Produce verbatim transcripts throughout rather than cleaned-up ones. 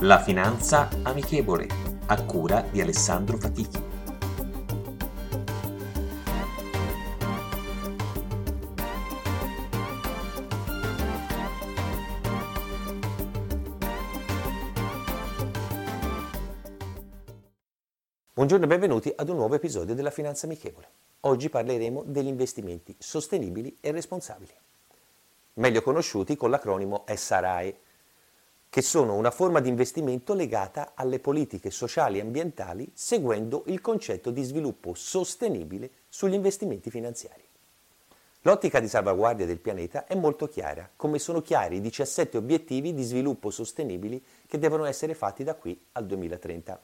La finanza amichevole, a cura di Alessandro Fatichi. Buongiorno e benvenuti ad un nuovo episodio della Finanza Amichevole. Oggi parleremo degli investimenti sostenibili e responsabili, meglio conosciuti con l'acronimo ESARAE, che sono una forma di investimento legata alle politiche sociali e ambientali seguendo il concetto di sviluppo sostenibile sugli investimenti finanziari. L'ottica di salvaguardia del pianeta è molto chiara, come sono chiari i diciassette obiettivi di sviluppo sostenibili che devono essere fatti da qui al duemilatrenta.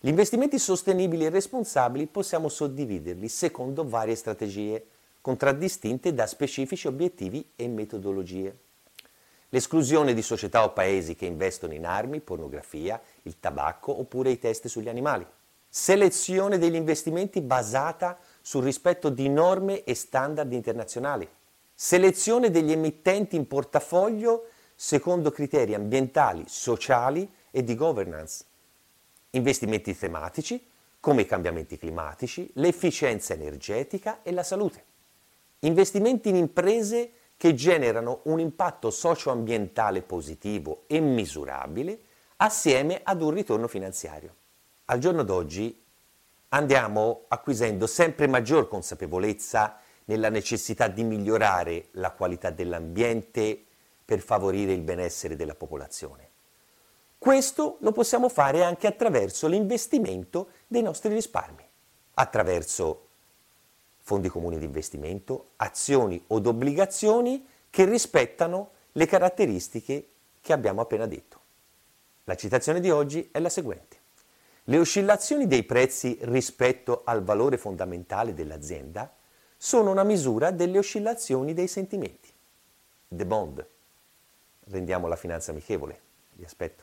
Gli investimenti sostenibili e responsabili possiamo suddividerli secondo varie strategie, contraddistinte da specifici obiettivi e metodologie. L'esclusione di società o paesi che investono in armi, pornografia, il tabacco oppure i test sugli animali. Selezione degli investimenti basata sul rispetto di norme e standard internazionali. Selezione degli emittenti in portafoglio secondo criteri ambientali, sociali e di governance. Investimenti tematici, come i cambiamenti climatici, l'efficienza energetica e la salute. Investimenti in imprese che generano un impatto socio-ambientale positivo e misurabile assieme ad un ritorno finanziario. Al giorno d'oggi andiamo acquisendo sempre maggior consapevolezza nella necessità di migliorare la qualità dell'ambiente per favorire il benessere della popolazione. Questo lo possiamo fare anche attraverso l'investimento dei nostri risparmi, attraverso fondi comuni di investimento, azioni od obbligazioni che rispettano le caratteristiche che abbiamo appena detto. La citazione di oggi è la seguente. Le oscillazioni dei prezzi rispetto al valore fondamentale dell'azienda sono una misura delle oscillazioni dei sentimenti. De Bond. Rendiamo la finanza amichevole. Vi aspetto.